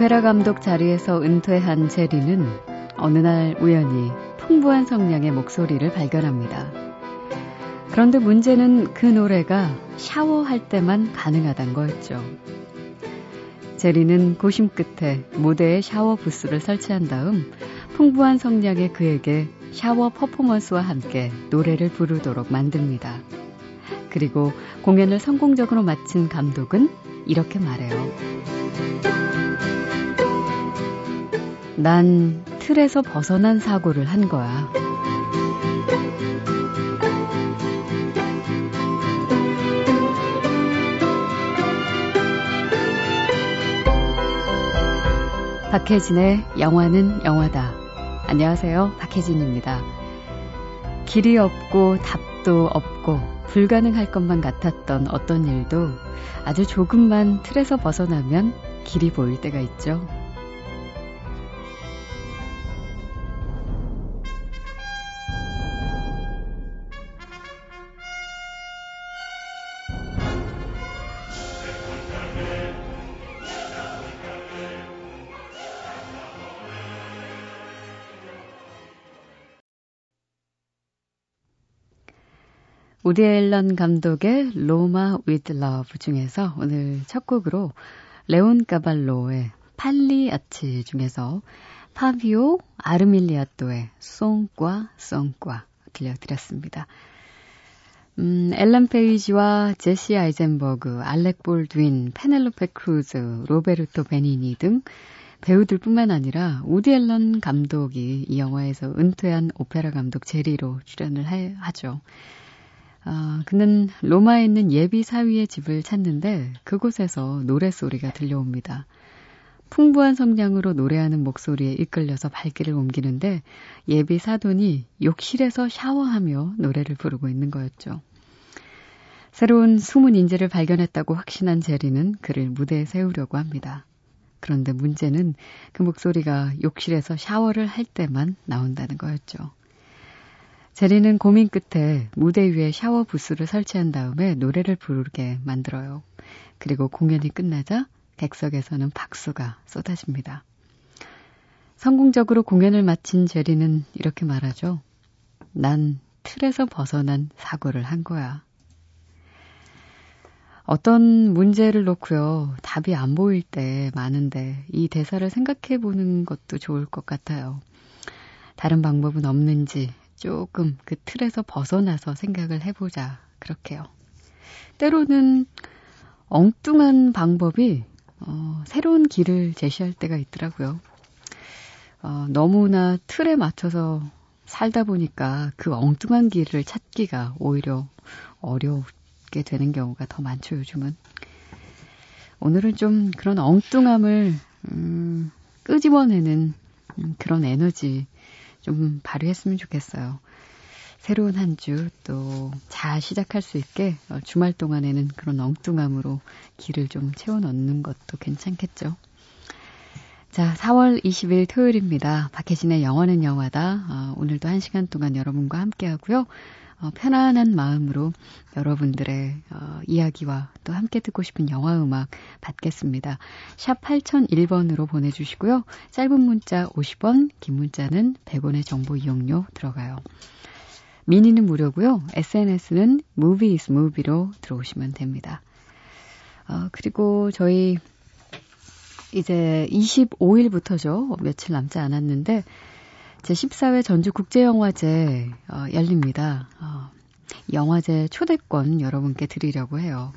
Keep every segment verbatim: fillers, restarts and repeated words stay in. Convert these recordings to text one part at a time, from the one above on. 오페라 감독 자리에서 은퇴한 제리는 어느 날 우연히 풍부한 성량의 목소리를 발견합니다. 그런데 문제는 그 노래가 샤워할 때만 가능하단 거였죠. 제리는 고심 끝에 무대에 샤워 부스를 설치한 다음 풍부한 성량의 그에게 샤워 퍼포먼스와 함께 노래를 부르도록 만듭니다. 그리고 공연을 성공적으로 마친 감독은 이렇게 말해요. 난 틀에서 벗어난 사고를 한 거야. 박혜진의 영화는 영화다. 안녕하세요. 박혜진입니다. 길이 없고 답도 없고 불가능할 것만 같았던 어떤 일도 아주 조금만 틀에서 벗어나면 길이 보일 때가 있죠. 우디엘런 감독의 로마 위드 러브 중에서 오늘 첫 곡으로 레온 까발로의 팔리아치 중에서 파비오 아르밀리아또의 송과 송과 들려드렸습니다. 음, 앨런 페이지와 제시 아이젠 버그, 알렉 볼드윈, 페넬로페 크루즈, 로베르토 베니니 등 배우들뿐만 아니라 우디엘런 감독이 이 영화에서 은퇴한 오페라 감독 제리로 출연을 하, 하죠. 아, 그는 로마에 있는 예비 사위의 집을 찾는데 그곳에서 노랫소리가 들려옵니다. 풍부한 성량으로 노래하는 목소리에 이끌려서 발길을 옮기는데 예비 사돈이 욕실에서 샤워하며 노래를 부르고 있는 거였죠. 새로운 숨은 인재를 발견했다고 확신한 제리는 그를 무대에 세우려고 합니다. 그런데 문제는 그 목소리가 욕실에서 샤워를 할 때만 나온다는 거였죠. 제리는 고민 끝에 무대 위에 샤워 부스를 설치한 다음에 노래를 부르게 만들어요. 그리고 공연이 끝나자 객석에서는 박수가 쏟아집니다. 성공적으로 공연을 마친 제리는 이렇게 말하죠. 난 틀에서 벗어난 사고를 한 거야. 어떤 문제를 놓고요. 답이 안 보일 때 많은데 이 대사를 생각해 보는 것도 좋을 것 같아요. 다른 방법은 없는지 조금 그 틀에서 벗어나서 생각을 해보자. 그렇게요. 때로는 엉뚱한 방법이 어, 새로운 길을 제시할 때가 있더라고요. 어, 너무나 틀에 맞춰서 살다 보니까 그 엉뚱한 길을 찾기가 오히려 어렵게 되는 경우가 더 많죠. 요즘은. 오늘은 좀 그런 엉뚱함을 음, 끄집어내는 음, 그런 에너지 좀 발휘했으면 좋겠어요. 새로운 한 주 또 잘 시작할 수 있게 주말 동안에는 그런 엉뚱함으로 길을 좀 채워넣는 것도 괜찮겠죠. 자, 사월 이십일 토요일입니다. 박혜진의 영화는 영화다. 아, 오늘도 한 시간 동안 여러분과 함께 하고요. 어, 편안한 마음으로 여러분들의 어, 이야기와 또 함께 듣고 싶은 영화음악 받겠습니다. 샵 팔공공일 번으로 보내주시고요. 짧은 문자 오십 원, 긴 문자는 백 원의 정보 이용료 들어가요. 미니는 무료고요. 에스엔에스는 무비 이즈 무비로 들어오시면 됩니다. 어, 그리고 저희 이제 이십오일부터죠. 며칠 남지 않았는데 제십사회 전주국제영화제 어, 열립니다. 어, 영화제 초대권 여러분께 드리려고 해요.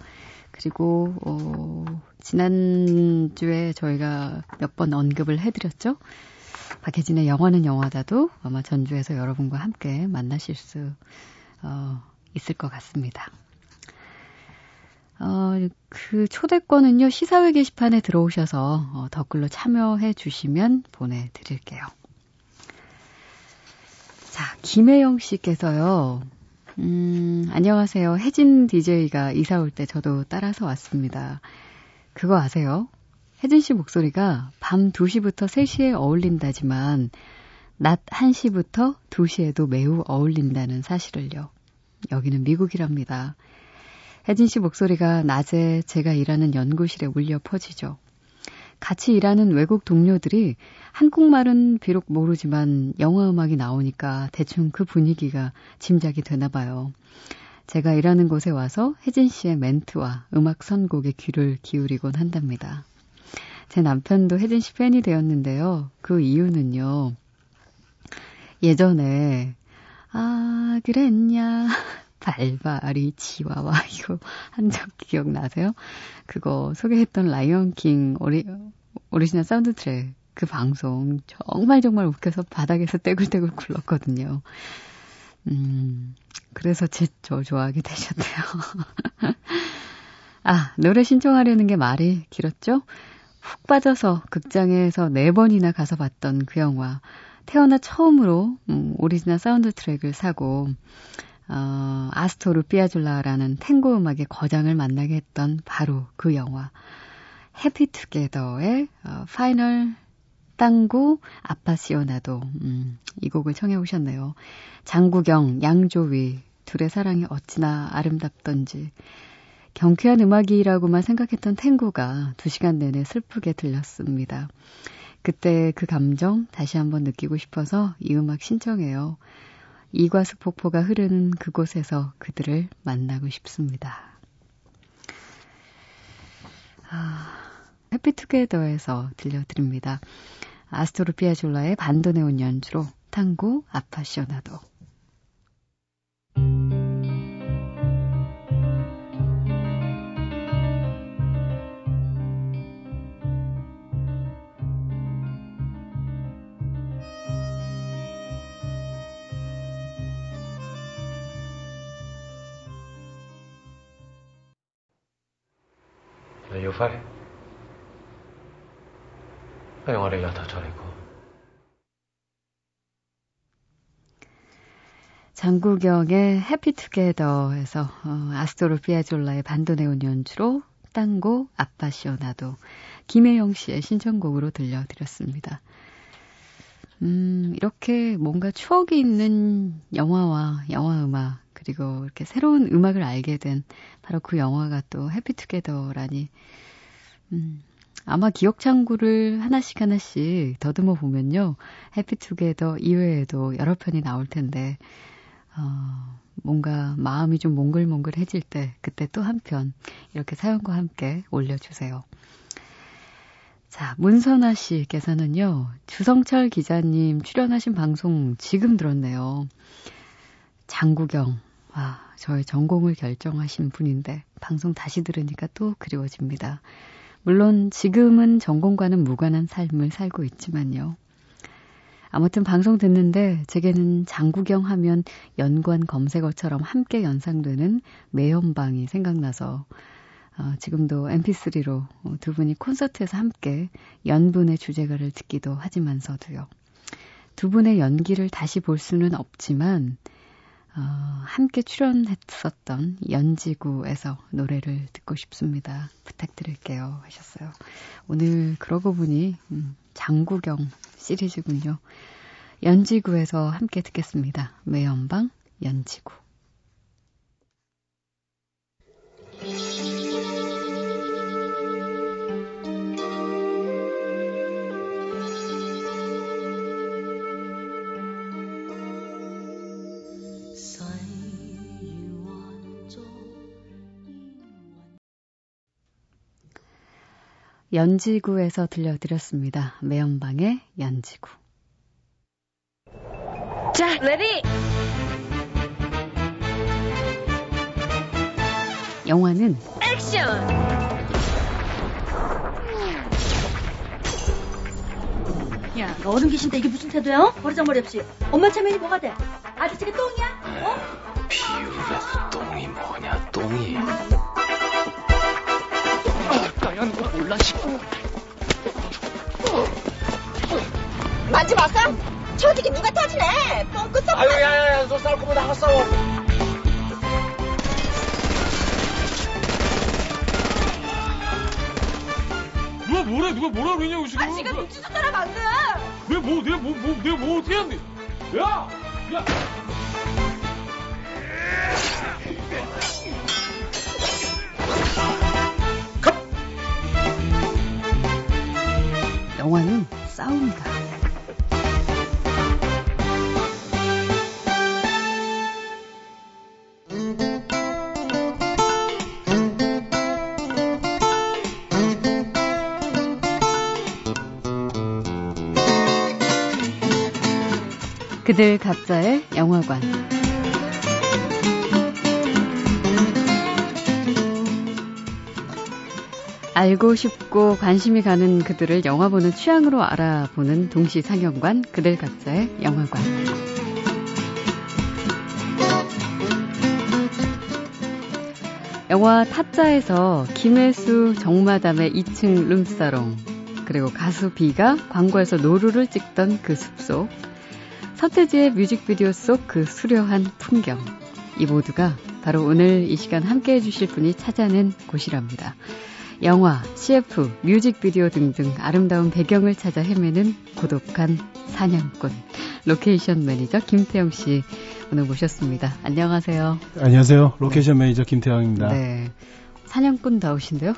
그리고 어, 지난주에 저희가 몇 번 언급을 해드렸죠. 박혜진의 영화는 영화다도 아마 전주에서 여러분과 함께 만나실 수 어, 있을 것 같습니다. 어, 그 초대권은요. 시사회 게시판에 들어오셔서 어, 댓글로 참여해 주시면 보내드릴게요. 자, 김혜영 씨께서요. 음, 안녕하세요. 혜진 디제이가 이사 올 때 저도 따라서 왔습니다. 그거 아세요? 혜진 씨 목소리가 밤 두 시부터 세 시에 어울린다지만 낮 한 시부터 두 시에도 매우 어울린다는 사실을요. 여기는 미국이랍니다. 혜진 씨 목소리가 낮에 제가 일하는 연구실에 울려 퍼지죠. 같이 일하는 외국 동료들이 한국말은 비록 모르지만 영화 음악이 나오니까 대충 그 분위기가 짐작이 되나 봐요. 제가 일하는 곳에 와서 혜진 씨의 멘트와 음악 선곡에 귀를 기울이곤 한답니다. 제 남편도 혜진 씨 팬이 되었는데요. 그 이유는요. 예전에 아 그랬냐 발발이 치와와 이거 한 적 기억나세요? 그거 소개했던 라이언킹 오리, 오리지널 사운드 트랙 그 방송 정말 정말 웃겨서 바닥에서 떼굴떼굴 굴렀거든요. 음, 그래서 제 저 좋아하게 되셨대요. 아, 노래 신청하려는 게 말이 길었죠? 훅 빠져서 극장에서 네 번이나 가서 봤던 그 영화. 태어나 처음으로 음, 오리지널 사운드 트랙을 사고 어, 아스토르 삐아졸라라는 탱고 음악의 거장을 만나게 했던 바로 그 영화. 해피 투게더의 어, 파이널 땅구 아파시오나도 음, 이 곡을 청해 오셨네요. 장국영, 양조위 둘의 사랑이 어찌나 아름답던지 경쾌한 음악이라고만 생각했던 탱고가 두 시간 내내 슬프게 들렸습니다. 그때 그 감정 다시 한번 느끼고 싶어서 이 음악 신청해요. 이과수 폭포가 흐르는 그곳에서 그들을 만나고 싶습니다. 아, 해피투게더에서 들려드립니다. 아스토르 피아졸라의 반도네온 연주로 탕구 아파시오나도. You fight. I want to get out of here. 장국영의 해피투게더에서 어, 아스토르 피아졸라의 반도네온 연주로 땅고 아파시오나도 김혜영 씨의 신청곡으로 들려드렸습니다. 음, 이렇게 뭔가 추억이 있는 영화와 영화 음악 그리고 이렇게 새로운 음악을 알게 된 바로 그 영화가 또 해피투게더라니 음, 아마 기억창구를 하나씩 하나씩 더듬어 보면요 해피투게더 이외에도 여러 편이 나올 텐데 어, 뭔가 마음이 좀 몽글몽글해질 때 그때 또 한 편 이렇게 사연과 함께 올려주세요. 자, 문선아 씨께서는요 주성철 기자님 출연하신 방송 지금 들었네요. 장국영, 와, 저의 전공을 결정하신 분인데 방송 다시 들으니까 또 그리워집니다. 물론 지금은 전공과는 무관한 삶을 살고 있지만요. 아무튼 방송 듣는데 제게는 장국영 하면 연관 검색어처럼 함께 연상되는 매연방이 생각나서 어, 지금도 엠피쓰리로 두 분이 콘서트에서 함께 연분의 주제가를 듣기도 하지만서도요. 두 분의 연기를 다시 볼 수는 없지만 어, 함께 출연했었던 연지구에서 노래를 듣고 싶습니다. 부탁드릴게요 하셨어요. 오늘 그러고 보니 음, 장국영 시리즈군요. 연지구에서 함께 듣겠습니다. 매연방 연지구. 연지구에서 들려드렸습니다. 매연방의 연지구. 자, 레디! 영화는 액션! 야, 너 어른 귀신데 이게 무슨 태도야? 어? 버리장머리 없이. 엄마 체면이 뭐가 돼? 아저씨가 똥이야? 어? 비유라서 똥이 뭐냐, 똥이. 몰라 싶어. 만지 마서. 저기 누가 터지네. 뻥끗 썩. 아유 야야야, 너 싸울 거면 나가 싸워. 누가 뭐래? 누가 뭐라 그러냐고 지금. 아 지금 눈치 줬잖아 방금. 왜 뭐 내가 뭐 뭐 내가 뭐 어떻게 하는데? 야, 야. 영화는 싸움이다. 그들 각자의 영화관. 알고 싶고 관심이 가는 그들을 영화 보는 취향으로 알아보는 동시상영관, 그들 각자의 영화관. 영화 타짜에서 김혜수 정마담의 이 층 룸사롱, 그리고 가수 비가 광고에서 노루를 찍던 그 숲속, 서태지의 뮤직비디오 속 그 수려한 풍경, 이 모두가 바로 오늘 이 시간 함께해 주실 분이 찾아낸 곳이랍니다. 영화, 씨에프, 뮤직비디오 등등 아름다운 배경을 찾아 헤매는 고독한 사냥꾼, 로케이션 매니저 김태영 씨 오늘 모셨습니다. 안녕하세요. 안녕하세요. 로케이션 네. 매니저 김태영입니다. 네, 사냥꾼다우신데요.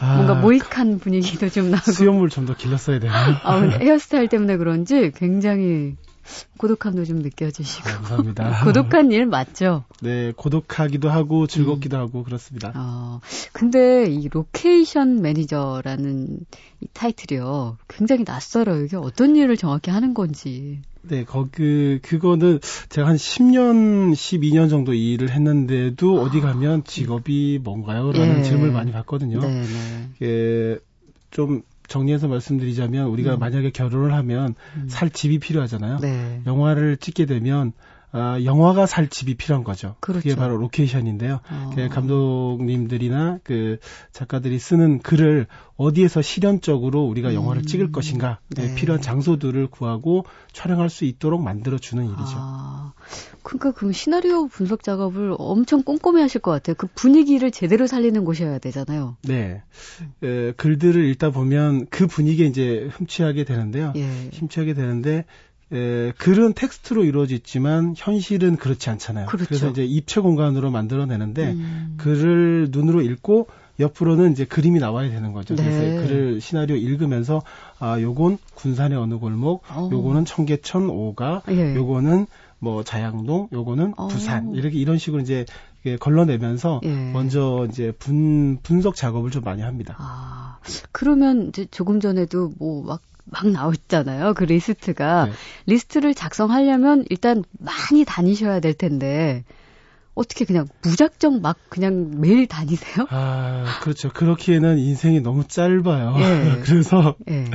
아, 뭔가 모익한 분위기도 좀 나고. 수염을 좀 더 길렀어야 되나. 아, 헤어스타일 때문에 그런지 굉장히 고독함도 좀 느껴지시고. 감사합니다. 고독한 일 맞죠? 네, 고독하기도 하고 즐겁기도 음. 하고 그렇습니다. 어, 근데 이 로케이션 매니저라는 이 타이틀이요, 굉장히 낯설어요. 이게 어떤 일을 정확히 하는 건지. 네, 거, 그, 그거는 제가 한 십 년, 십이 년 정도 이 일을 했는데도 어디 가면 직업이 뭔가요? 라는 예. 질문을 많이 받거든요. 네, 네. 예, 좀 정리해서 말씀드리자면 우리가 음. 만약에 결혼을 하면 음. 살 집이 필요하잖아요. 네. 영화를 찍게 되면 아, 영화가 살 집이 필요한 거죠. 그렇죠. 그게 바로 로케이션인데요. 어. 감독님들이나 그 작가들이 쓰는 글을 어디에서 실현적으로 우리가 음. 영화를 찍을 것인가, 네. 네, 필요한 장소들을 구하고 촬영할 수 있도록 만들어주는 일이죠. 아, 그러니까 그럼 시나리오 분석 작업을 엄청 꼼꼼히 하실 것 같아요. 그 분위기를 제대로 살리는 곳이어야 되잖아요. 네, 에, 글들을 읽다 보면 그 분위기에 이제 흠취하게 되는데요. 예. 흠취하게 되는데. 예, 글은 텍스트로 이루어지지만 현실은 그렇지 않잖아요. 그렇죠. 그래서 이제 입체 공간으로 만들어내는데 음. 글을 눈으로 읽고 옆으로는 이제 그림이 나와야 되는 거죠. 네. 그래서 글을 시나리오 읽으면서 아, 요건 군산의 어느 골목, 오. 요거는 청계천 오가, 예. 요거는 뭐 자양동, 요거는 오. 부산, 이렇게 이런 식으로 이제 걸러내면서 예. 먼저 이제 분 분석 작업을 좀 많이 합니다. 아, 그러면 이제 조금 전에도 뭐 막 막 나왔잖아요. 그 리스트가. 네. 리스트를 작성하려면 일단 많이 다니셔야 될 텐데 어떻게 그냥 무작정 막 그냥 매일 다니세요? 아, 그렇죠. 그렇기에는 인생이 너무 짧아요. 예. 그래서 예.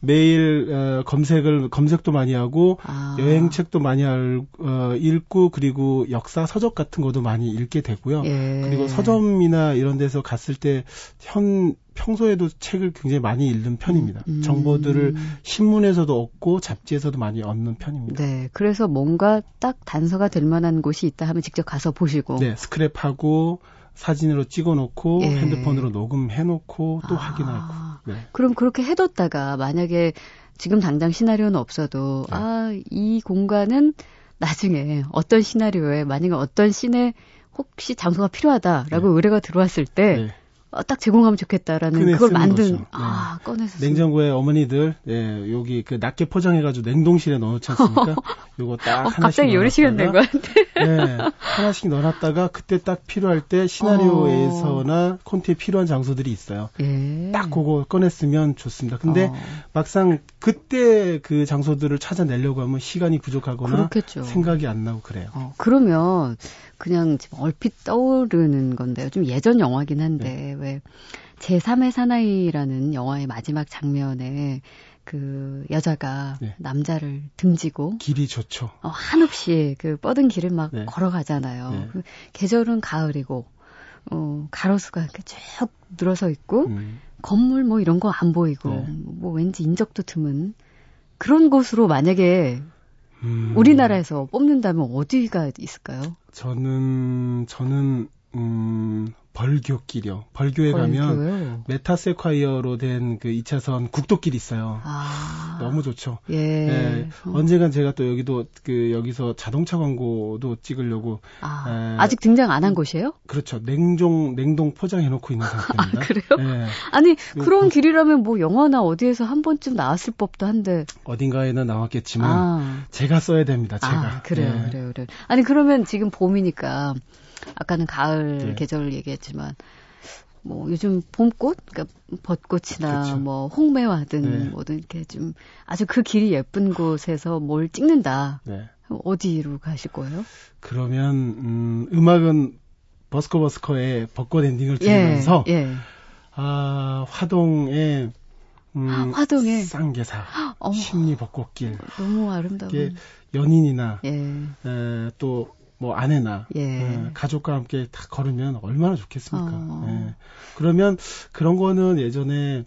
매일 어, 검색을 검색도 많이 하고 아. 여행책도 많이 알, 어, 읽고 그리고 역사 서적 같은 것도 많이 읽게 되고요. 예. 그리고 서점이나 이런 데서 갔을 때 현 평소에도 책을 굉장히 많이 읽는 편입니다. 음. 정보들을 신문에서도 얻고 잡지에서도 많이 얻는 편입니다. 네, 그래서 뭔가 딱 단서가 될 만한 곳이 있다 하면 직접 가서 보시고. 네, 스크랩하고 사진으로 찍어놓고 예. 핸드폰으로 녹음해놓고 또 아. 확인하고. 네. 그럼 그렇게 해뒀다가 만약에 지금 당장 시나리오는 없어도 네. 아, 이 공간은 나중에 어떤 시나리오에 만약에 어떤 씬에 혹시 장소가 필요하다라고 네. 의뢰가 들어왔을 때 네. 어, 딱 제공하면 좋겠다라는 그걸 만든 거죠. 아 네. 꺼내서 냉장고에 어머니들 예, 여기 그 낱개 포장해가지고 냉동실에 넣어놓지 않습니까? 요거 딱 어, 하나씩 갑자기 요리 시간 된 것 같아. 네, 하나씩 넣어놨다가 그때 딱 필요할 때 시나리오에서나 콘티에 필요한 장소들이 있어요. 예. 딱 그거 꺼냈으면 좋습니다. 근데 어. 막상 그때 그 장소들을 찾아내려고 하면 시간이 부족하거나 그렇겠죠. 생각이 안 나고 그래요. 어, 그러면 그냥 지금 얼핏 떠오르는 건데요. 좀 예전 영화긴 한데 네. 왜 제삼의 사나이라는 영화의 마지막 장면에 그 여자가 네. 남자를 등지고 길이 좋죠. 어, 한없이 그 뻗은 길을 막 네. 걸어가잖아요. 네. 그 계절은 가을이고 어, 가로수가 이렇게 쭉 늘어서 있고 음. 건물 뭐 이런 거 안 보이고 네. 뭐 왠지 인적도 드문 그런 곳으로 만약에 음. 우리나라에서 뽑는다면 어디가 있을까요? 저는 저는 음. 벌교길이요. 벌교에 가면 있겠네요. 메타세콰이어로 된 그 이 차선 국도길이 있어요. 아. 너무 좋죠. 예. 네. 어. 언젠간 제가 또 여기도 그 여기서 자동차 광고도 찍으려고. 아. 에... 아직 등장 안 한 곳이에요? 그렇죠. 냉동 냉동 포장해 놓고 있는 상태입니다. 아, 그래요? 네. 아니 그런 길이라면 뭐 영화나 어디에서 한 번쯤 나왔을 법도 한데. 어딘가에는 나왔겠지만 아. 제가 써야 됩니다. 제가. 아, 그래요, 네. 그래요, 그래요. 아니 그러면 지금 봄이니까. 아까는 가을 네. 계절을 얘기했지만 뭐 요즘 봄꽃, 그러니까 벚꽃이나 그쵸. 뭐 홍매화든 네. 뭐든 이렇게 좀 아주 그 길이 예쁜 곳에서 뭘 찍는다. 네. 어디로 가실 거예요? 그러면 음, 음악은 버스커 버스커의 벚꽃 엔딩을 들으면서 예, 예. 아, 화동의 음, 화동의 쌍계사, 어, 심리 벚꽃길 너무 아름다운 연인이나 예. 에, 또 뭐 아내나 예. 예, 가족과 함께 다 걸으면 얼마나 좋겠습니까? 어. 예. 그러면 그런 거는 예전에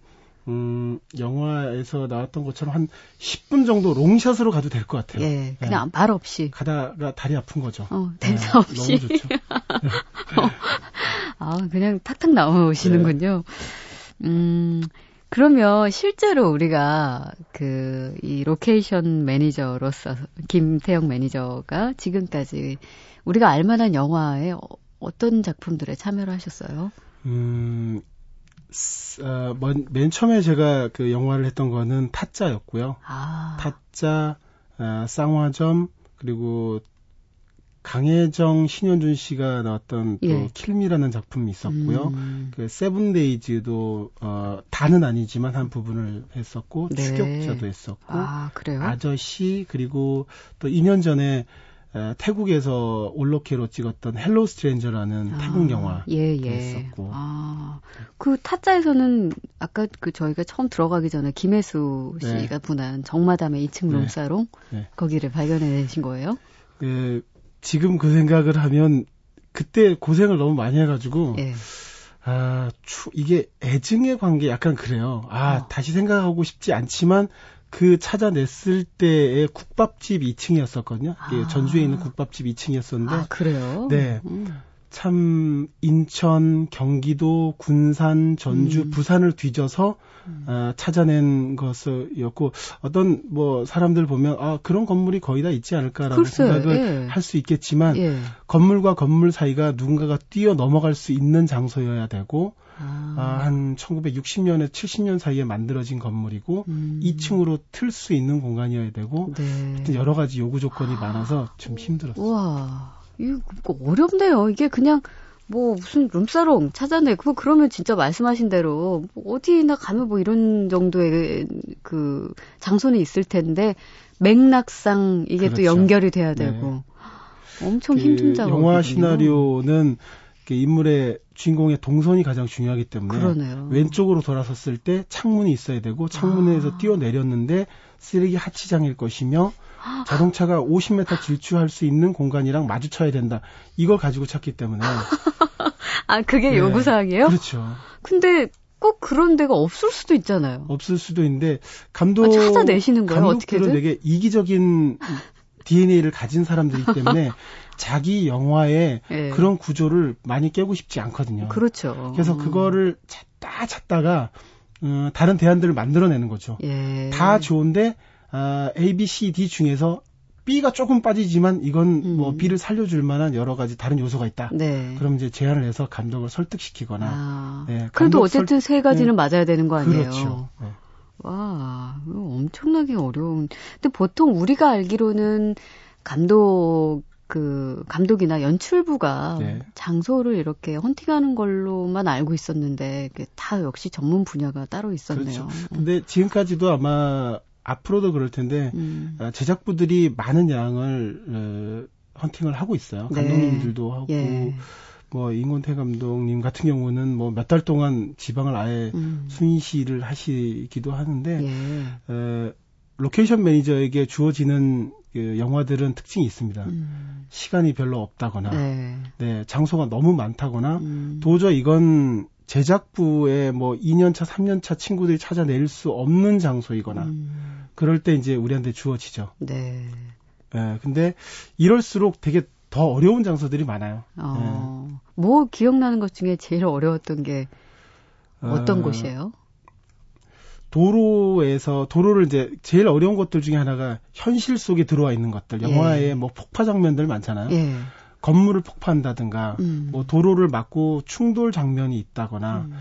음, 영화에서 나왔던 것처럼 한 십 분 정도 롱샷으로 가도 될 것 같아요. 예, 그냥 예. 말 없이 가다가 다리 아픈 거죠. 어, 대사 예, 없이. 너무 좋죠. 어. 아, 그냥 탁탁 나오시는군요. 예. 음. 그러면 실제로 우리가 그 이 로케이션 매니저로서 김태영 매니저가 지금까지 우리가 알만한 영화에 어떤 작품들에 참여를 하셨어요? 음, 어, 먼, 맨 처음에 제가 그 영화를 했던 거는 타짜였고요. 아. 타짜, 어, 쌍화점 그리고 강혜정, 신현준 씨가 나왔던 또 예. 킬미라는 작품이 있었고요. 음. 그 세븐데이즈도 어, 다는 아니지만 한 부분을 했었고 네. 추격자도 했었고 아, 그래요? 아저씨 그리고 또 이 년 전에 에, 태국에서 올로케로 찍었던 헬로 스트레인저라는 아, 태국 영화 예, 예. 했었고 아, 그 타짜에서는 아까 그 저희가 처음 들어가기 전에 김혜수 씨가 네. 분한 정마담의 이 층 네. 룸사롱 네. 거기를 발견해내신 거예요? 그 지금 그 생각을 하면 그때 고생을 너무 많이 해가지고 예. 아, 추, 이게 애증의 관계 약간 그래요. 아 어. 다시 생각하고 싶지 않지만 그 찾아냈을 때의 국밥집 이 층이었었거든요. 아. 예, 전주에 있는 국밥집 이 층이었었는데 아, 그래요? 네. 음. 참 인천, 경기도, 군산, 전주, 음. 부산을 뒤져서 음. 아, 찾아낸 것이었고 어떤 뭐 사람들 보면 아 그런 건물이 거의 다 있지 않을까라고 글쎄, 생각을 예. 할 수 있겠지만 예. 건물과 건물 사이가 누군가가 뛰어 넘어갈 수 있는 장소여야 되고 아. 아, 한 천구백육십 년에 칠십 년 사이에 만들어진 건물이고 음. 이 층으로 틀 수 있는 공간이어야 되고 네. 여러 가지 요구 조건이 아. 많아서 좀 힘들었어요. 우와. 이거 어렵네요. 이게 그냥 뭐 무슨 룸사롱 찾아내고 그러면 진짜 말씀하신 대로 뭐 어디나 가면 뭐 이런 정도의 그 장소는 있을 텐데 맥락상 이게 그렇죠. 또 연결이 돼야 되고 네. 엄청 그 힘든 작업이군요. 영화 시나리오는 그 인물의 주인공의 동선이 가장 중요하기 때문에 그러네요. 왼쪽으로 돌아섰을 때 창문이 있어야 되고 창문에서 아. 뛰어내렸는데 쓰레기 하치장일 것이며 자동차가 오십 미터 질주할 수 있는 공간이랑 마주쳐야 된다. 이걸 가지고 찾기 때문에. 아, 그게 네. 요구사항이에요? 그렇죠. 근데 꼭 그런 데가 없을 수도 있잖아요. 없을 수도 있는데 감독, 아, 찾아내시는 거예요? 어떻게든? 감독들은 되게 이기적인 디엔에이를 가진 사람들이기 때문에 자기 영화에 네. 그런 구조를 많이 깨고 싶지 않거든요. 그렇죠. 그래서 그거를 찾다 찾다가 어, 다른 대안들을 만들어내는 거죠. 예. 다 좋은데 아, A, B, C, D 중에서 B가 조금 빠지지만 이건 음. 뭐 B를 살려줄 만한 여러 가지 다른 요소가 있다. 네. 그럼 이제 제안을 해서 감독을 설득시키거나. 아. 네, 감독 그래도 어쨌든 설... 세 가지는 네. 맞아야 되는 거 아니에요? 그렇죠. 네. 와, 엄청나게 어려운. 근데 보통 우리가 알기로는 감독 그 감독이나 연출부가 네. 장소를 이렇게 헌팅하는 걸로만 알고 있었는데 다 역시 전문 분야가 따로 있었네요. 그렇죠. 근데 지금까지도 아마 앞으로도 그럴 텐데 음. 제작부들이 많은 양을 어, 헌팅을 하고 있어요. 감독님들도 네. 하고 예. 뭐 임권태 감독님 같은 경우는 뭐 몇 달 동안 지방을 아예 음. 순시를 하시기도 하는데 예. 어, 로케이션 매니저에게 주어지는 그 영화들은 특징이 있습니다. 음. 시간이 별로 없다거나, 네. 네, 장소가 너무 많다거나, 음. 도저히 이건 제작부의 뭐 이 년 차, 삼 년 차 친구들이 찾아낼 수 없는 장소이거나, 음. 그럴 때 이제 우리한테 주어지죠. 네. 네. 근데 이럴수록 되게 더 어려운 장소들이 많아요. 어. 네. 뭐 기억나는 것 중에 제일 어려웠던 게 어떤 아, 곳이에요? 도로에서 도로를 이제 제일 어려운 것들 중에 하나가 현실 속에 들어와 있는 것들. 영화에 예. 뭐 폭파 장면들 많잖아요. 예. 건물을 폭파한다든가 음. 뭐 도로를 막고 충돌 장면이 있다거나 음.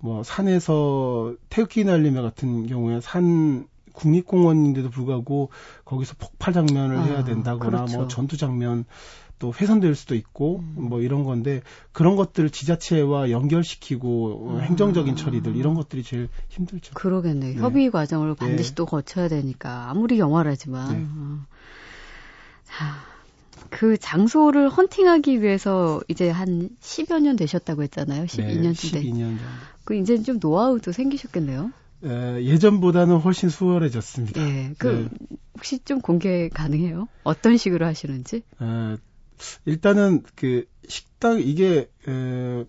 뭐 산에서 태극기 날림회 같은 경우에 산 국립공원인데도 불구하고 거기서 폭파 장면을 아, 해야 된다거나 그렇죠. 뭐 전투 장면 또 훼손될 수도 있고 음. 뭐 이런 건데 그런 것들을 지자체와 연결시키고 음. 행정적인 처리들 이런 것들이 제일 힘들죠. 그러겠네요. 네. 협의 과정을 반드시 네. 또 거쳐야 되니까 아무리 영화라지만 네. 어. 자. 그 장소를 헌팅하기 위해서 이제 한 십여 년 되셨다고 했잖아요. 십이 년쯤 네, 십이 년 정도. 그 이제 좀 노하우도 생기셨겠네요. 에, 예전보다는 훨씬 수월해졌습니다. 네, 그 네. 혹시 좀 공개 가능해요? 어떤 식으로 하시는지? 에, 일단은 그 식당 이게 에,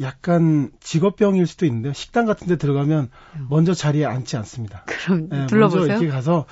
약간 직업병일 수도 있는데요. 식당 같은 데 들어가면 먼저 자리에 앉지 않습니다. 그럼 에, 둘러보세요. 먼저 이렇게 가서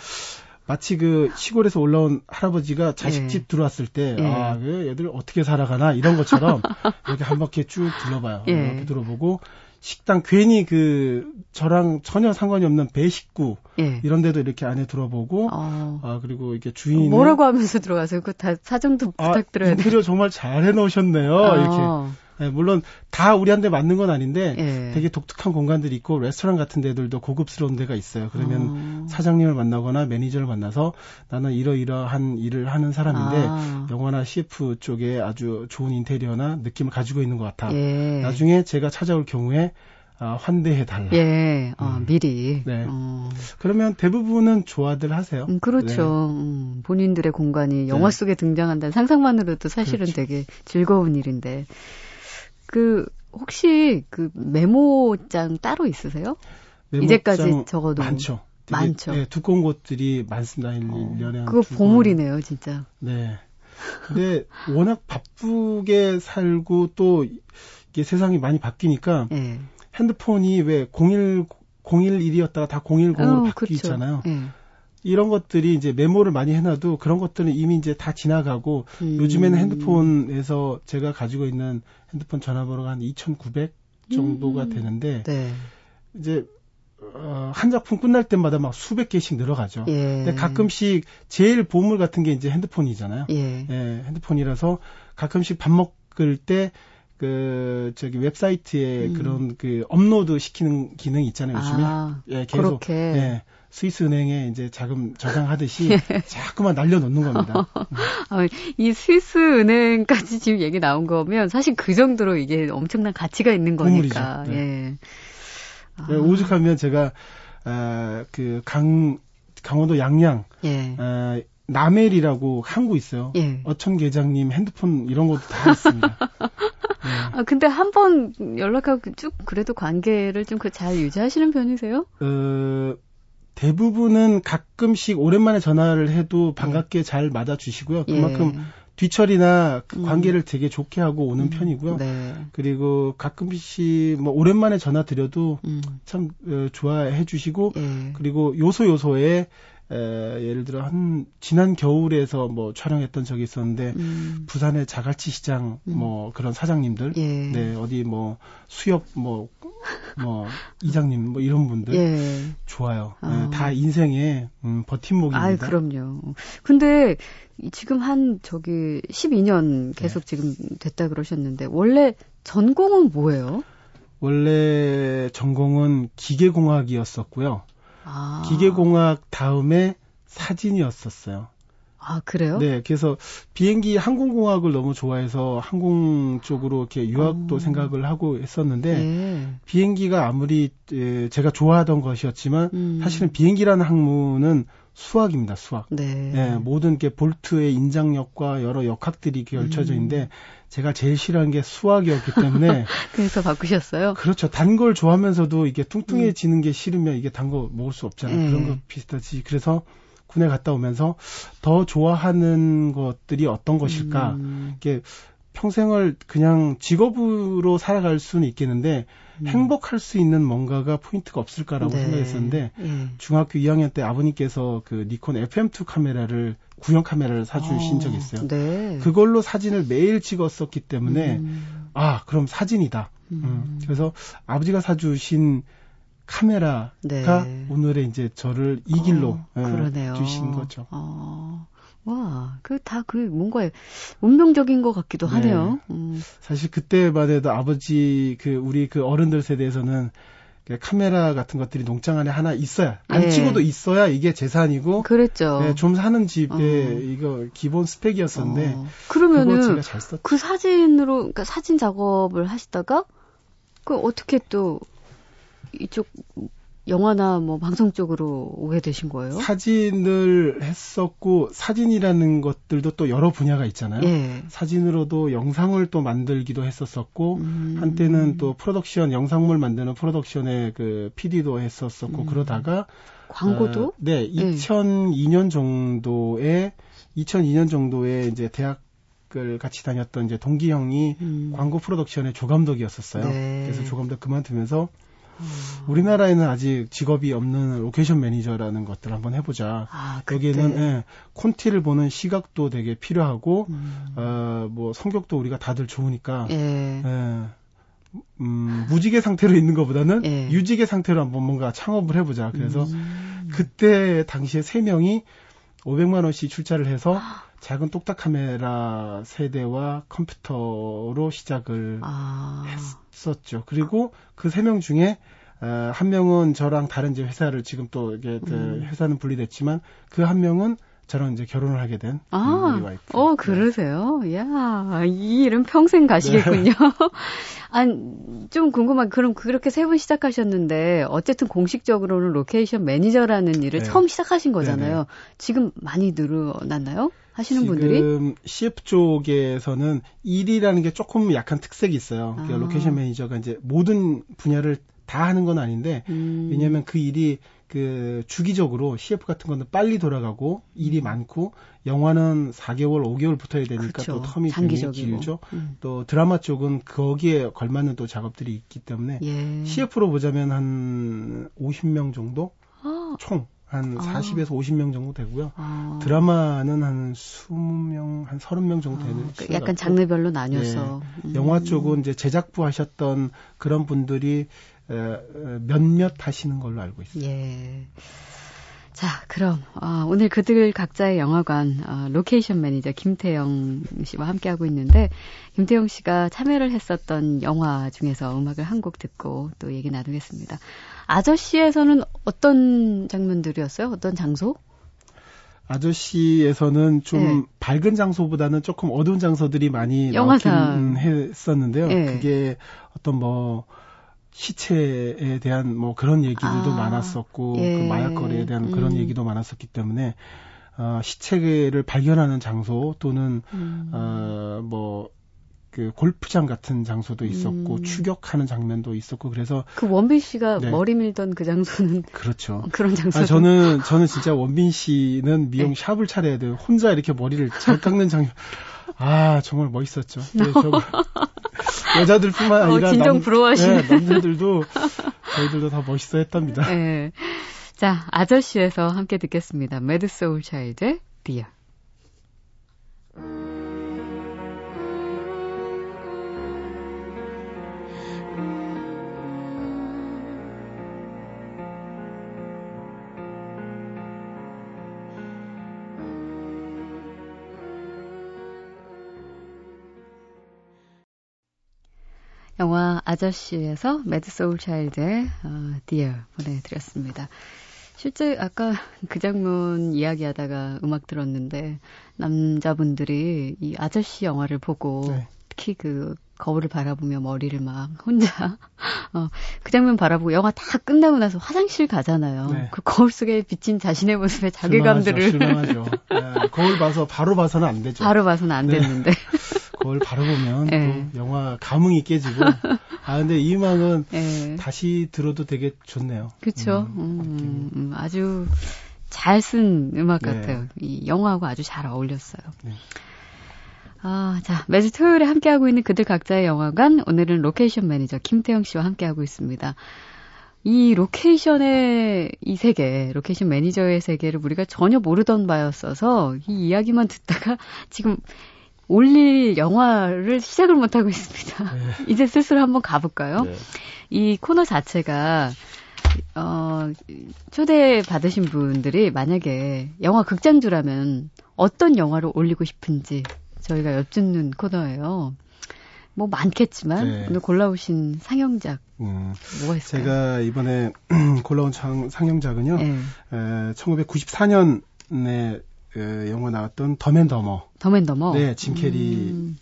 마치 그 시골에서 올라온 할아버지가 자식집 예. 들어왔을 때, 예. 아, 그 애들 어떻게 살아가나, 이런 것처럼 이렇게 한 바퀴 쭉 둘러봐요. 예. 이렇게 들어보고, 식당 괜히 그 저랑 전혀 상관이 없는 배식구, 예. 이런 데도 이렇게 안에 들어보고, 어. 아, 그리고 이렇게 주인이. 뭐라고 하면서 들어가세요? 그거 다 사정도 부탁드려야 돼요. 아, 오히려 정말 잘 해놓으셨네요. 어. 이렇게. 네, 물론 다 우리한테 맞는 건 아닌데 예. 되게 독특한 공간들이 있고 레스토랑 같은 데들도 고급스러운 데가 있어요. 그러면 아. 사장님을 만나거나 매니저를 만나서 나는 이러이러한 일을 하는 사람인데 아. 영화나 씨에프 쪽에 아주 좋은 인테리어나 느낌을 가지고 있는 것 같아. 예. 나중에 제가 찾아올 경우에 아, 환대해달라. 예, 아, 음. 미리. 네. 어. 그러면 대부분은 좋아들 하세요. 음, 그렇죠. 네. 음, 본인들의 공간이 영화 네. 속에 등장한다는 상상만으로도 사실은 그렇죠. 되게 즐거운 일인데. 그 혹시 그 메모장 따로 있으세요? 메모장 이제까지 적어도 많죠. 되게, 많죠. 네, 두꺼운 것들이 많습니다. 어, 일 년에 그거 두고. 보물이네요, 진짜. 네. 근데 워낙 바쁘게 살고 또 이게 세상이 많이 바뀌니까 네. 핸드폰이 왜 공일 공일일이었다가 다 공일공으로 어, 바뀌잖아요. 그렇죠. 네. 이런 것들이 이제 메모를 많이 해놔도 그런 것들은 이미 이제 다 지나가고 음. 요즘에는 핸드폰에서 제가 가지고 있는 핸드폰 전화번호가 한 이천구백 정도가 음. 되는데 네. 이제 어, 한 작품 끝날 때마다 막 수백 개씩 늘어가죠. 예. 근데 가끔씩 제일 보물 같은 게 이제 핸드폰이잖아요. 예. 예, 핸드폰이라서 가끔씩 밥 먹을 때 그 저기 웹사이트에 음. 그런 그 업로드 시키는 기능이 있잖아요. 요즘에 아, 예, 계속 그렇게. 예. 스위스 은행에 이제 자금 저장하듯이 예. 자꾸만 날려놓는 겁니다. 이 스위스 은행까지 지금 얘기 나온 거면 사실 그 정도로 이게 엄청난 가치가 있는 거니까. 보물이죠. 네. 예. 아. 오죽하면 제가 아, 그 강 강원도 양양 예. 아, 남엘이라고 항구 있어요. 예. 어촌 계장님 핸드폰 이런 것도 다 있습니다. 네. 아, 근데 한번 연락하고 쭉 그래도 관계를 좀 잘 유지하시는 편이세요? 어. 대부분은 가끔씩 오랜만에 전화를 해도 반갑게 잘 맞아주시고요. 그만큼 예. 뒤처리나 그 관계를 음. 되게 좋게 하고 오는 음. 편이고요. 네. 그리고 가끔씩 뭐 오랜만에 전화 드려도 음. 참 어, 좋아해 주시고 예. 그리고 요소 요소에 에, 예를 들어 한 지난 겨울에서 뭐 촬영했던 적이 있었는데 음. 부산의 자갈치 시장 음. 뭐 그런 사장님들 예. 네, 어디 뭐 수협 뭐 뭐 이장님 뭐 이런 분들 예. 좋아요. 아. 네, 다 인생의 음, 버팀목입니다. 아, 그럼요. 근데 지금 한 저기 십이 년 계속 네. 지금 됐다 그러셨는데 원래 전공은 뭐예요? 원래 전공은 기계공학이었었고요. 아. 기계공학 다음에 사진이었었어요. 아, 그래요? 네, 그래서 비행기 항공공학을 너무 좋아해서 항공 쪽으로 이렇게 유학도 오. 생각을 하고 했었는데 예. 비행기가 아무리 에, 제가 좋아하던 것이었지만 음. 사실은 비행기라는 학문은 수학입니다, 수학. 네. 예, 모든 게 볼트의 인장력과 여러 역학들이 결쳐져 있는데 음. 제가 제일 싫어하는 게 수학이었기 때문에 그래서 바꾸셨어요? 그렇죠. 단 걸 좋아하면서도 이게 뚱뚱해지는 음. 게 싫으면 이게 단 거 먹을 수 없잖아요. 예. 그런 거 비슷하지. 그래서 군에 갔다 오면서 더 좋아하는 것들이 어떤 것일까? 음. 이게 평생을 그냥 직업으로 살아갈 수는 있겠는데 음. 행복할 수 있는 뭔가가 포인트가 없을까라고 네. 생각했었는데 음. 중학교 이 학년 때 아버님께서 그 니콘 에프엠 투 카메라를 구형 카메라를 사주신 어. 적이 있어요. 네. 그걸로 사진을 매일 찍었었기 때문에 음. 아, 그럼 사진이다. 음. 음. 그래서 아버지가 사주신 카메라가 네. 오늘의 이제 저를 이 길로 어, 예, 주신 거죠. 어. 와, 그 다 그 뭔가 운명적인 것 같기도 네. 하네요. 음. 사실 그때만 해도 아버지 그 우리 그 어른들 세대에서는 카메라 같은 것들이 농장 안에 하나 있어야 안 네. 치고도 있어야 이게 재산이고 그랬죠. 네, 좀 사는 집에 어. 이거 기본 스펙이었었는데 어. 그러면은 그 사진으로 그러니까 사진 작업을 하시다가 그 어떻게 또 이쪽 영화나 뭐 방송 쪽으로 오게 되신 거예요? 사진을 했었고 사진이라는 것들도 또 여러 분야가 있잖아요. 예. 사진으로도 영상을 또 만들기도 했었었고 음. 한때는 또 프로덕션 영상물 만드는 프로덕션의 그 피디도 했었었고 음. 그러다가 광고도? 어, 네, 이천이 년 정도에 이천이 년 정도에 이제 대학 을 같이 다녔던 이제 동기 형이 음. 광고 프로덕션의 조감독이었었어요. 네. 그래서 조감독 그만두면서. 우리나라에는 아직 직업이 없는 로케이션 매니저라는 것들 한번 해보자. 아, 여기에는 예, 콘티를 보는 시각도 되게 필요하고, 음. 어, 뭐 성격도 우리가 다들 좋으니까 예. 예, 음, 무직의 상태로 있는 것보다는 예. 유직의 상태로 한번 뭔가 창업을 해보자. 그래서 음. 그때 당시에 세 명이 오백만 원씩 출자를 해서 작은 똑딱 카메라 세 대와 컴퓨터로 시작을 아. 했었죠. 그리고 그 세 명 중에 어, 한 명은 저랑 다른 이제 회사를 지금 또 이게 음. 회사는 분리됐지만 그 한 명은 저랑 이제 결혼을 하게 된 아, 우리 와이프. 어, 그러세요? 네. 야, 이 일은 평생 가시겠군요. 네. 안, 좀 궁금한, 그럼 그렇게 세 분 시작하셨는데, 어쨌든 공식적으로는 로케이션 매니저라는 일을 네. 처음 시작하신 거잖아요. 네네. 지금 많이 늘어났나요? 하시는 지금 분들이? 지금 씨에프 쪽에서는 일이라는 게 조금 약한 특색이 있어요. 그러니까 아. 로케이션 매니저가 이제 모든 분야를 다 하는 건 아닌데, 음. 왜냐면 그 일이 그 주기적으로 씨에프 같은 거는 빨리 돌아가고 일이 많고 영화는 사 개월, 오 개월 붙어야 되니까 그쵸. 또 텀이 굉장히 길죠. 음. 또 드라마 쪽은 거기에 걸맞는 또 작업들이 있기 때문에 예. 씨에프로 보자면 한 오십 명 정도? 아. 총 한 아. 사십에서 오십 명 정도 되고요. 아. 드라마는 한 이십 명, 한 삼십 명 정도 되는 아. 약간 같고. 장르별로 나뉘어서. 예. 음. 영화 쪽은 이제 제작부 하셨던 그런 분들이 몇몇 하시는 걸로 알고 있어요. 예. 자, 그럼 어, 오늘 그들 각자의 영화관 어, 로케이션 매니저 김태영 씨와 함께하고 있는데 김태영 씨가 참여를 했었던 영화 중에서 음악을 한 곡 듣고 또 얘기 나누겠습니다. 아저씨에서는 어떤 장면들이었어요? 어떤 장소? 아저씨에서는 좀 네. 밝은 장소보다는 조금 어두운 장소들이 많이 나오긴 했었는데요. 네. 그게 어떤 뭐 시체에 대한 뭐 그런 얘기들도 아, 많았었고 예. 그 마약 거래에 대한 그런 음. 얘기도 많았었기 때문에 어, 시체를 발견하는 장소 또는 음. 어, 뭐 그 골프장 같은 장소도 있었고 음. 추격하는 장면도 있었고 그래서 그 원빈 씨가 네. 머리 밀던 그 장소는 그렇죠. 그런 장소. 아, 저는 저는 진짜 원빈 씨는 미용 네. 샵을 차려야 돼요. 혼자 이렇게 머리를 잘 깎는 장면. 아 정말 멋있었죠. 네, 정말. 여자들뿐만 아니라 어, 진정 부러워하시는 남, 네, 남자들도 저희들도 다 멋있어 했답니다. 네. 자, 아저씨에서 함께 듣겠습니다. 매드 소울 차일드의 디어. 영화 아저씨에서 매드 소울 차일드의 디어 보내드렸습니다. 실제 아까 그 장면 이야기하다가 음악 들었는데 남자분들이 이 아저씨 영화를 보고 네. 특히 그 거울을 바라보며 머리를 막 혼자 어, 그 장면 바라보고 영화 다 끝나고 나서 화장실 가잖아요. 네. 그 거울 속에 비친 자신의 모습에 자괴감들을 실망하죠. 실망하죠. 네, 거울 봐서 바로 봐서는 안 되죠. 바로 봐서는 안 네. 됐는데 거울 바로 보면 네. 또 영화 감흥이 깨지고 아 근데 이 음악은 네. 다시 들어도 되게 좋네요. 그렇죠. 음, 음, 아주 잘 쓴 음악 네. 같아요. 이 영화하고 아주 잘 어울렸어요. 네. 아, 자, 매주 토요일에 함께하고 있는 그들 각자의 영화관 오늘은 로케이션 매니저 김태영 씨와 함께하고 있습니다. 이 로케이션의 이 세계, 로케이션 매니저의 세계를 우리가 전혀 모르던 바였어서 이 이야기만 듣다가 지금 올릴 영화를 시작을 못하고 있습니다. 네. 이제 슬슬 한번 가볼까요? 네. 이 코너 자체가 어, 초대받으신 분들이 만약에 영화 극장주라면 어떤 영화를 올리고 싶은지 저희가 엿듣는 코너예요. 뭐 많겠지만 네. 오늘 골라오신 상영작 음, 뭐가 있을까요? 제가 이번에 골라온 상, 상영작은요. 네. 에, 천구백구십사 년에 에, 영화 나왔던 덤앤더머. 덤앤더머. 네, 짐캐리 음.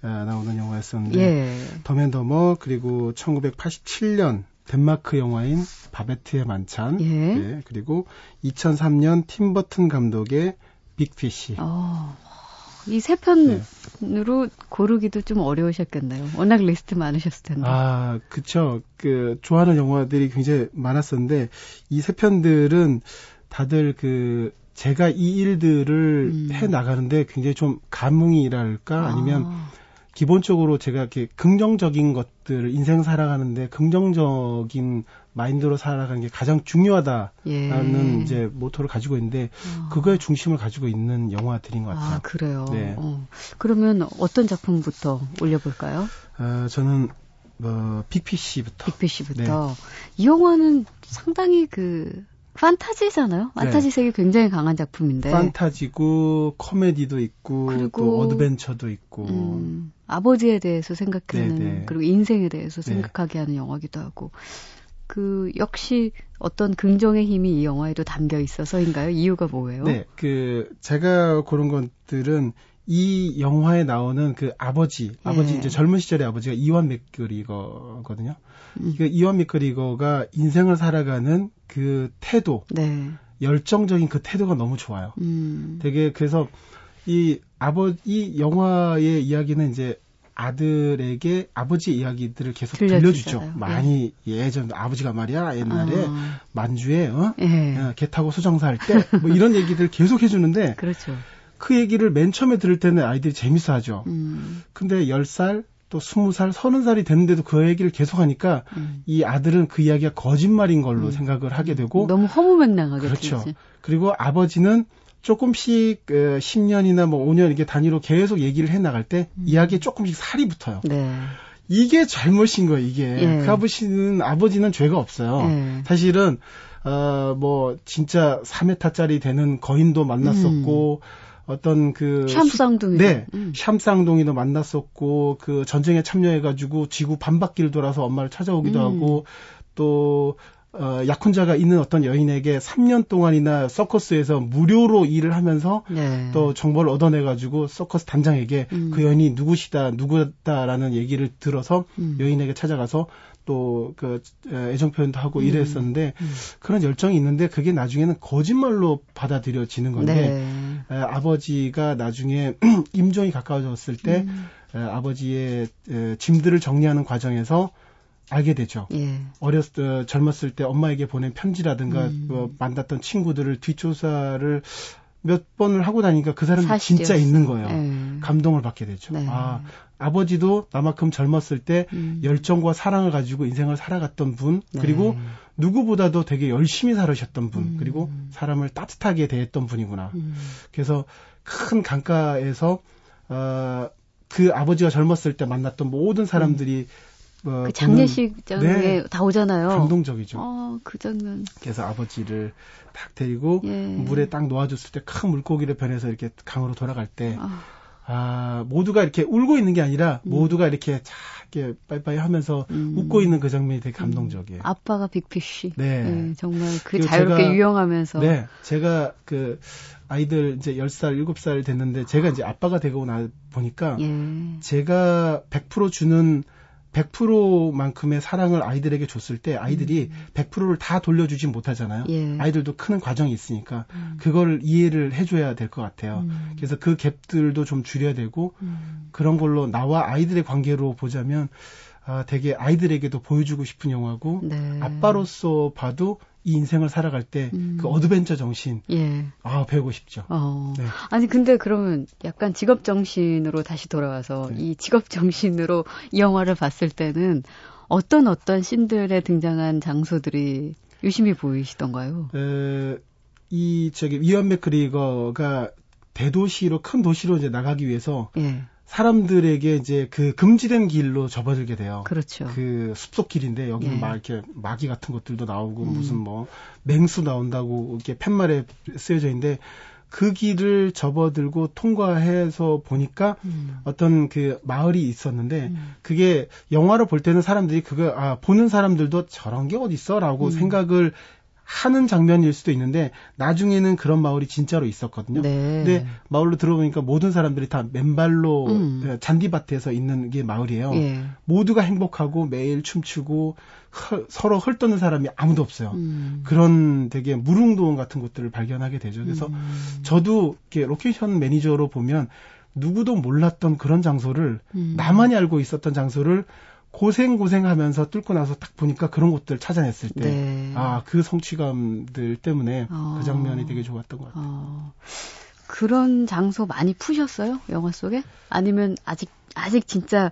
나오는 영화였었는데 예. 덤앤더머 그리고 천구백팔십칠 년 덴마크 영화인 바베트의 만찬. 예. 네, 그리고 이천삼 년 팀버튼 감독의 빅피쉬. 어. 이 세 편으로 네. 고르기도 좀 어려우셨겠네요. 워낙 리스트 많으셨을 텐데. 아, 그쵸. 그, 좋아하는 영화들이 굉장히 많았었는데, 이 세 편들은 다들 그, 제가 이 일들을 음. 해 나가는데 굉장히 좀 감흥이랄까? 아니면, 아. 기본적으로 제가 이렇게 긍정적인 것들을 인생 살아가는데 긍정적인 마인드로 살아가는 게 가장 중요하다라는 예. 이제 모토를 가지고 있는데 어. 그거에 중심을 가지고 있는 영화들인 것 같아요. 아, 그래요. 네. 어. 그러면 어떤 작품부터 올려볼까요? 어, 저는 뭐 빅피쉬부터. 빅피쉬부터. 네. 이 영화는 상당히 그 판타지잖아요. 판타지 색이 네. 굉장히 강한 작품인데. 판타지고 코미디도 있고 그리고, 또 어드벤처도 있고. 음, 아버지에 대해서 생각하는 네네. 그리고 인생에 대해서 네. 생각하게 하는 영화기도 하고. 그 역시 어떤 긍정의 힘이 이 영화에도 담겨 있어서인가요? 이유가 뭐예요? 네, 그 제가 고른 것들은 이 영화에 나오는 그 아버지, 예. 아버지 이제 젊은 시절의 아버지가 이완 맥그리거거든요. 음. 그 이완 맥그리거가 인생을 살아가는 그 태도, 네. 열정적인 그 태도가 너무 좋아요. 음. 되게 그래서 이 아버 이 영화의 이야기는 이제 아들에게 아버지 이야기들을 계속 들려주잖아요. 들려주죠. 많이 예. 예전 아버지가 말이야 옛날에 어. 만주에 어? 예. 개 타고 수정사 할 때 뭐 이런 얘기들 계속 해주는데. 그렇죠. 그 얘기를 맨 처음에 들을 때는 아이들이 재밌어 하죠. 음. 근데 열 살, 또 스무 살, 서른 살이 됐는데도 그 얘기를 계속 하니까 음. 이 아들은 그 이야기가 거짓말인 걸로 음. 생각을 하게 되고. 너무 허무맹랑하게 그렇죠. 들리지. 그리고 아버지는 조금씩 십 년이나 뭐 오 년 이렇게 단위로 계속 얘기를 해 나갈 때 음. 이야기에 조금씩 살이 붙어요. 네. 이게 잘못인 거예요, 이게. 예. 그 아버지는, 아버지는 죄가 없어요. 예. 사실은, 어, 뭐, 진짜 삼 미터짜리 되는 거인도 만났었고, 음. 어떤 그 샴쌍둥이 네 음. 샴쌍둥이도 만났었고 그 전쟁에 참여해가지고 지구 반바퀴를 돌아서 엄마를 찾아오기도 음. 하고 또 어, 약혼자가 있는 어떤 여인에게 삼 년 동안이나 서커스에서 무료로 일을 하면서 네. 또 정보를 얻어내가지고 서커스 단장에게 음. 그 여인이 누구시다 누구다라는 얘기를 들어서 음. 여인에게 찾아가서 또 그 애정 표현도 하고 음. 이랬었는데 음. 그런 열정이 있는데 그게 나중에는 거짓말로 받아들여지는 건데 네. 에, 아버지가 나중에 임종이 가까워졌을 때 음. 에, 아버지의 에, 짐들을 정리하는 과정에서 알게 되죠. 예. 어렸 어, 젊었을 때 엄마에게 보낸 편지라든가 음. 어, 만났던 친구들을 뒷조사를 몇 번을 하고 다니니까 그 사람이 사실이었어요. 진짜 있는 거예요. 네. 감동을 받게 되죠. 네. 아, 아버지도 나만큼 젊었을 때 음. 열정과 사랑을 가지고 인생을 살아갔던 분 네. 그리고 누구보다도 되게 열심히 살으셨던 분 음. 그리고 사람을 따뜻하게 대했던 분이구나. 음. 그래서 큰 강가에서 어, 그 아버지가 젊었을 때 만났던 모든 사람들이 음. 어, 그 장례식장에 네, 다 오잖아요. 감동적이죠. 어, 그 장면. 그래서 아버지를 딱 데리고 예. 물에 딱 놓아줬을 때 큰 물고기를 변해서 이렇게 강으로 돌아갈 때 아. 아, 모두가 이렇게 울고 있는 게 아니라 음. 모두가 이렇게 작게 빠이빠이 하면서 음. 웃고 있는 그 장면이 되게 감동적이에요. 음. 아빠가 빅피쉬. 네. 네 정말 그 자유롭게 제가, 유영하면서. 네. 제가 그 아이들 이제 열 살, 일곱 살 됐는데 제가 이제 아빠가 되고 나 보니까 예. 제가 백 퍼센트 주는 백 퍼센트만큼의 사랑을 아이들에게 줬을 때 아이들이 음. 백 퍼센트를 다 돌려주지 못하잖아요. 예. 아이들도 크는 과정이 있으니까 음. 그걸 이해를 해줘야 될 것 같아요. 음. 그래서 그 갭들도 좀 줄여야 되고 음. 그런 걸로 나와 아이들의 관계로 보자면 아, 되게 아이들에게도 보여주고 싶은 영화고 네. 아빠로서 봐도 이 인생을 살아갈 때 그 음. 어드벤처 정신 예. 아 배우고 싶죠. 어. 네. 아니 근데 그러면 약간 직업 정신으로 다시 돌아와서 네. 이 직업 정신으로 이 영화를 봤을 때는 어떤 어떤 신들에 등장한 장소들이 유심히 보이시던가요? 에, 이 저기 이언 맥그리거가 대도시로, 큰 도시로 이제 나가기 위해서 예. 사람들에게 이제 그 금지된 길로 접어들게 돼요. 그렇죠. 그 숲속 길인데 여기는 예. 막 이렇게 마귀 같은 것들도 나오고 음. 무슨 뭐 맹수 나온다고 이렇게 팻말에 쓰여져 있는데 그 길을 접어들고 통과해서 보니까 음. 어떤 그 마을이 있었는데 음. 그게 영화로 볼 때는 사람들이 그거 아 보는 사람들도 저런 게 어딨어라고 음. 생각을 하는 장면일 수도 있는데 나중에는 그런 마을이 진짜로 있었거든요. 네. 근데 마을로 들어보니까 모든 사람들이 다 맨발로 음. 잔디밭에서 있는 게 마을이에요. 예. 모두가 행복하고 매일 춤추고 허, 서로 헐뜯는 사람이 아무도 없어요. 음. 그런 되게 무릉도원 같은 것들을 발견하게 되죠. 그래서 음. 저도 이렇게 로케이션 매니저로 보면 누구도 몰랐던 그런 장소를 음. 나만이 알고 있었던 장소를 고생고생하면서 뚫고 나서 딱 보니까 그런 것들을 찾아냈을 때, 네. 아, 그 성취감들 때문에 어. 그 장면이 되게 좋았던 것 같아요. 어. 그런 장소 많이 푸셨어요? 영화 속에? 아니면 아직, 아직 진짜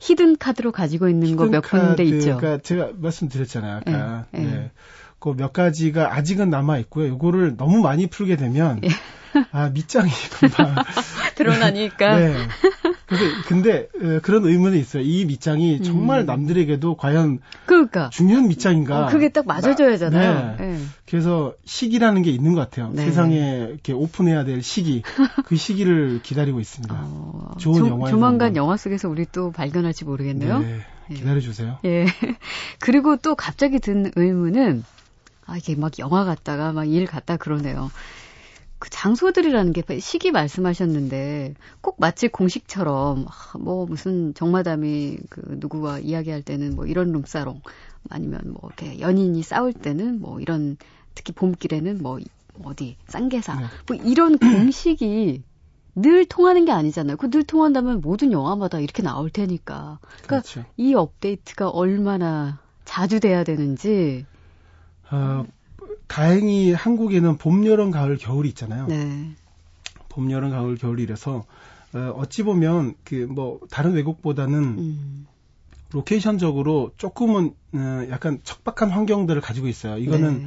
히든 카드로 가지고 있는 거 몇 군데 있죠? 그러니까 제가 말씀드렸잖아요, 아까. 네. 네. 네. 그 몇 가지가 아직은 남아있고요. 요거를 너무 많이 풀게 되면, 네. 아, 밑장이 금방. 드러나니까. 네. 근데, 근데 그런 의문이 있어요. 이 밑장이 정말 음. 남들에게도 과연 그러니까. 중요한 밑장인가. 어, 그게 딱 맞아줘야잖아요. 네. 네. 그래서 시기라는 게 있는 것 같아요. 네. 세상에 이렇게 오픈해야 될 시기. 그 시기를 기다리고 있습니다. 어, 좋은 영화. 조만간 영화 속에서 우리 또 발견할지 모르겠네요. 네. 기다려주세요. 예. 그리고 또 갑자기 든 의문은 아 이게 막 영화 갔다가 막 일 갔다 그러네요. 그 장소들이라는 게 시기 말씀하셨는데 꼭 마치 공식처럼 뭐 무슨 정마담이 그 누구와 이야기할 때는 뭐 이런 룸사롱 아니면 뭐 이렇게 연인이 싸울 때는 뭐 이런 특히 봄길에는 뭐 어디 쌍계사 네. 뭐 이런 공식이 늘 통하는 게 아니잖아요. 그 늘 통한다면 모든 영화마다 이렇게 나올 테니까. 그러니까 그렇죠. 이 업데이트가 얼마나 자주 돼야 되는지. 어, 다행히 한국에는 봄, 여름, 가을, 겨울이 있잖아요. 네. 봄, 여름, 가을, 겨울이 이래서 어, 어찌 보면 그 뭐 다른 외국보다는 음. 로케이션적으로 조금은 어, 약간 척박한 환경들을 가지고 있어요. 이거는 네.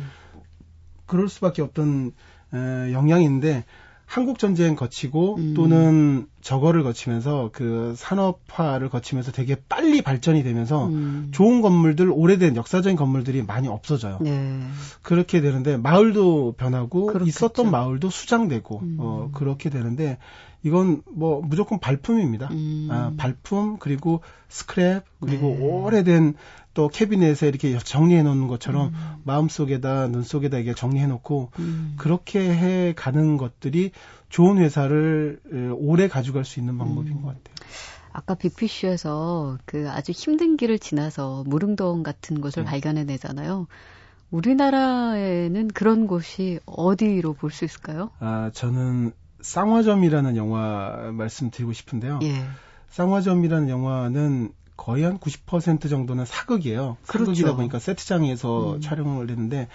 그럴 수밖에 없던 어, 영향인데 한국 전쟁 거치고 음. 또는 저거를 거치면서 그 산업화를 거치면서 되게 빨리 발전이 되면서 음. 좋은 건물들, 오래된 역사적인 건물들이 많이 없어져요. 네. 그렇게 되는데 마을도 변하고 그렇겠죠. 있었던 마을도 수장되고 음. 어, 그렇게 되는데 이건 뭐 무조건 발품입니다. 음. 아, 발품 그리고 스크랩 그리고 네. 오래된 또 캐비넷에 이렇게 정리해 놓는 것처럼 음. 마음속에다 눈속에다 이게 정리해 놓고 음. 그렇게 해 가는 것들이 좋은 회사를 오래 가져갈 수 있는 방법인 음. 것 같아요. 아까 빅피쉬에서 그 아주 힘든 길을 지나서 무릉도원 같은 곳을 네. 발견해내잖아요. 우리나라에는 그런 곳이 어디로 볼 수 있을까요? 아, 저는 쌍화점이라는 영화 말씀드리고 싶은데요. 예. 쌍화점이라는 영화는 거의 한 구십 퍼센트 정도는 사극이에요. 그렇죠. 사극이다 보니까 세트장에서 음. 촬영을 했는데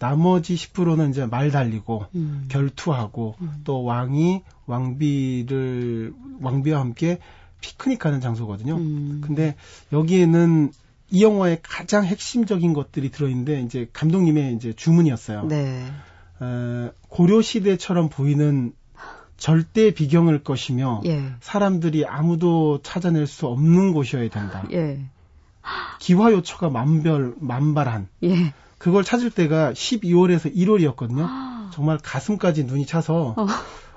나머지 십 퍼센트는 이제 말 달리고 음. 결투하고 음. 또 왕이 왕비를 왕비와 함께 피크닉하는 장소거든요. 음. 근데 여기에는 이 영화의 가장 핵심적인 것들이 들어있는데 이제 감독님의 이제 주문이었어요. 네. 어, 고려 시대처럼 보이는 절대 비경일 것이며 예. 사람들이 아무도 찾아낼 수 없는 곳이어야 된다. 예. 기화요처가 만별 만발한 예. 그걸 찾을 때가 십이월에서 일월이었거든요. 정말 가슴까지 눈이 차서 어.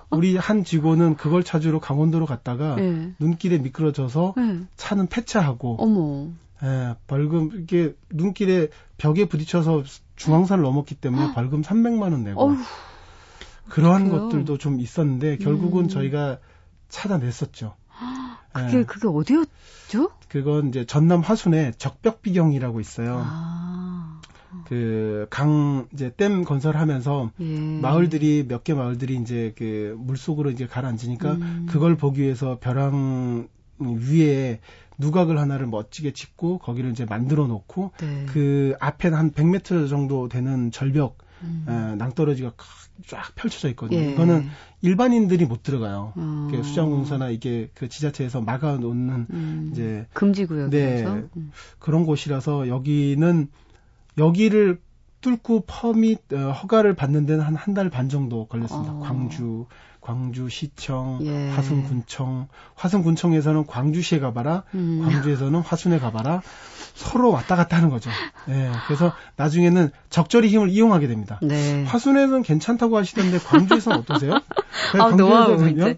우리 한 직원은 그걸 찾으러 강원도로 갔다가 예. 눈길에 미끄러져서 예. 차는 폐차하고 어머. 예, 벌금 이게 눈길에 벽에 부딪혀서 중앙선을 넘었기 때문에 벌금 삼백만 원 내고 어휴. 그러한 그래요? 것들도 좀 있었는데 결국은 음. 저희가 찾아냈었죠. 그게 예. 그게 어디였죠? 그건 이제 전남 화순에 적벽비경이라고 있어요. 아. 그 강 이제 댐 건설하면서 예. 마을들이 몇 개 마을들이 이제 그 물속으로 이제 가라앉으니까 음. 그걸 보기 위해서 벼랑 위에 누각을 하나를 멋지게 짓고 거기를 이제 만들어 놓고 네. 그 앞에 한 백 미터 정도 되는 절벽 음. 에, 낭떠러지가 쫙 펼쳐져 있거든요. 예. 이거는 일반인들이 못 들어가요. 어. 수자원공사나 이게 그 지자체에서 막아놓는 음. 이제 금지구역이라서 네, 음. 그런 곳이라서 여기는 여기를 뚫고 퍼밋 어, 허가를 받는 데는 한 한 달 반 정도 걸렸습니다. 어. 광주, 광주시청, 예. 화순군청. 화순군청에서는 광주시에 가봐라, 음. 광주에서는 화순에 가봐라. 서로 왔다 갔다 하는 거죠. 예, 그래서 나중에는 적절히 힘을 이용하게 됩니다. 네. 화순에는 괜찮다고 하시던데 광주에서는 어떠세요? 아, 광주에서는요?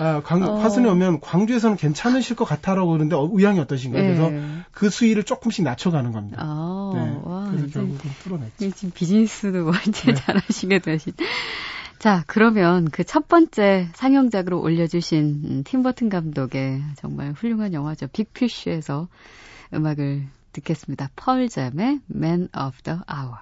아, 광, 어. 화순에 오면 광주에서는 괜찮으실 것 같아라고 그러는데 어, 의향이 어떠신가요? 예. 그래서 그 수위를 조금씩 낮춰가는 겁니다. 아, 네. 와, 그래서 결국은 뚫어냈죠. 지금 비즈니스도 완전 네. 잘하시게 되신. 자, 그러면 그 첫 번째 상영작으로 올려주신 팀버튼 감독의 정말 훌륭한 영화죠. 빅피쉬에서 음악을 듣겠습니다. 펄잼의 Man of the Hour.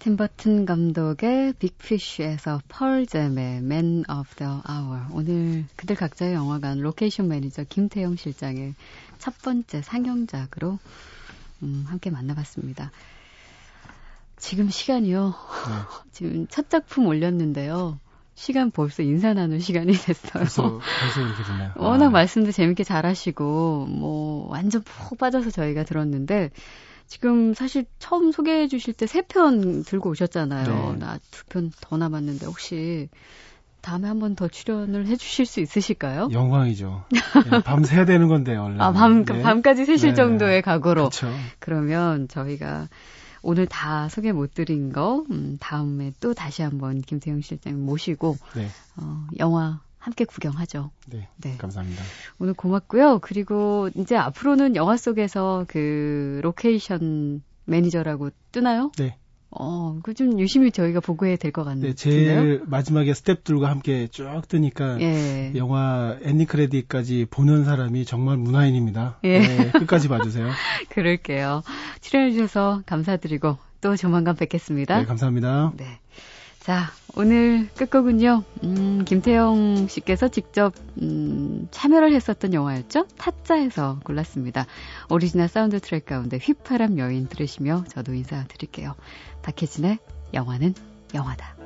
팀버튼 감독의 빅피쉬에서 펄잼의 Man of the Hour. 오늘 그들 각자의 영화관 로케이션 매니저 김태영 실장의 첫 번째 상영작으로 음, 함께 만나봤습니다. 지금 시간이요. 네. 지금 첫 작품 올렸는데요. 시간 벌써 인사 나눌 시간이 됐어요. 벌써, 벌써 이렇게 됐네요. 워낙 아. 말씀도 재밌게 잘하시고 뭐 완전 푹 빠져서 저희가 들었는데 지금 사실 처음 소개해 주실 때 세 편 들고 오셨잖아요. 네. 나 두 편 더 남았는데 혹시 다음에 한 번 더 출연을 해 주실 수 있으실까요? 영광이죠. 네, 밤 새야 되는 건데 원래. 아, 밤, 네. 밤까지 새실 네. 정도의 각오로. 그렇죠. 그러면 저희가 오늘 다 소개 못 드린 거 음, 다음에 또 다시 한번 김태영 실장님 모시고 네. 어, 영화 함께 구경하죠. 네, 네. 감사합니다. 오늘 고맙고요. 그리고 이제 앞으로는 영화 속에서 그 로케이션 매니저라고 뜨나요? 네. 어, 그 좀 유심히 저희가 보고해야 될 것 같네요. 네, 제일 마지막에 스탭들과 함께 쭉 뜨니까 예. 영화 엔딩 크레딧까지 보는 사람이 정말 문화인입니다. 예. 네, 끝까지 봐주세요. 그럴게요. 출연해주셔서 감사드리고 또 조만간 뵙겠습니다. 네, 감사합니다. 네. 자, 오늘 끝곡은요. 음, 김태영 씨께서 직접 음, 참여를 했었던 영화였죠. 타짜에서 골랐습니다. 오리지널 사운드 트랙 가운데 휘파람 여인 들으시며 저도 인사드릴게요. 박혜진의 영화는 영화다.